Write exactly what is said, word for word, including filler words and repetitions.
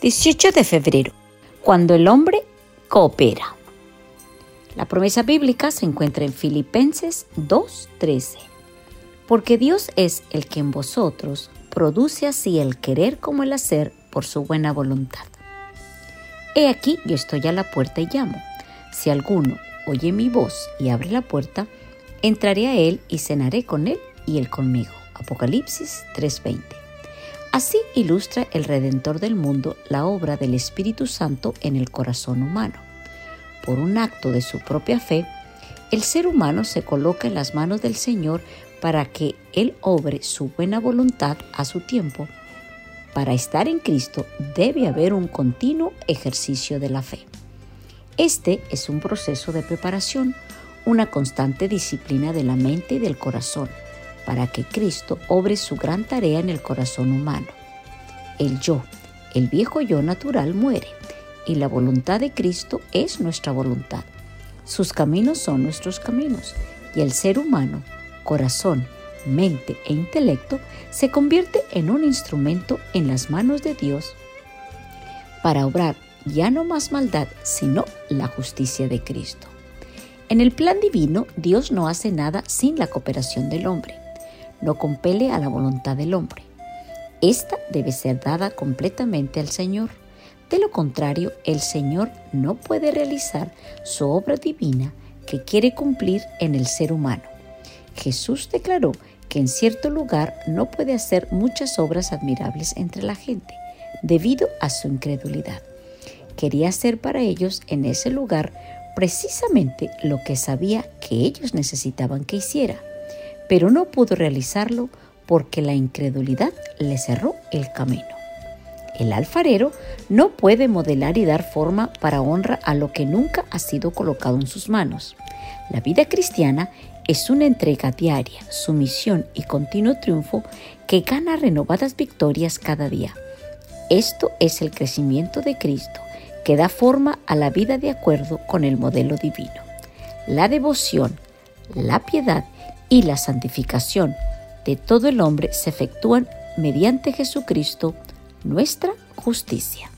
dieciocho de febrero. Cuando el hombre coopera. La promesa bíblica se encuentra en Filipenses dos trece. Porque Dios es el que en vosotros produce así el querer como el hacer por su buena voluntad. He aquí, yo estoy a la puerta y llamo. Si alguno oye mi voz y abre la puerta, entraré a él y cenaré con él y él conmigo. Apocalipsis tres veinte. Así ilustra el Redentor del mundo la obra del Espíritu Santo en el corazón humano. Por un acto de su propia fe, el ser humano se coloca en las manos del Señor para que Él obre su buena voluntad a su tiempo. Para estar en Cristo debe haber un continuo ejercicio de la fe. Este es un proceso de preparación, una constante disciplina de la mente y del corazón, para que Cristo obre su gran tarea en el corazón humano. El yo, el viejo yo natural, muere. Y la voluntad de Cristo es nuestra voluntad. Sus caminos son nuestros caminos. Y el ser humano, corazón, mente e intelecto, se convierte en un instrumento en las manos de Dios para obrar ya no más maldad, sino la justicia de Cristo. En el plan divino, Dios no hace nada sin la cooperación del hombre. No compele a la voluntad del hombre. Esta debe ser dada completamente al Señor. De lo contrario, el Señor no puede realizar su obra divina que quiere cumplir en el ser humano. Jesús declaró que en cierto lugar no puede hacer muchas obras admirables entre la gente, debido a su incredulidad. Quería hacer para ellos en ese lugar precisamente lo que sabía que ellos necesitaban que hiciera, pero no pudo realizarlo porque la incredulidad le cerró el camino. El alfarero no puede modelar y dar forma para honra a lo que nunca ha sido colocado en sus manos. La vida cristiana es una entrega diaria, sumisión y continuo triunfo que gana renovadas victorias cada día. Esto es el crecimiento de Cristo, que da forma a la vida de acuerdo con el modelo divino. La devoción, la piedad y la santificación de todo el hombre se efectúan mediante Jesucristo, nuestra justicia.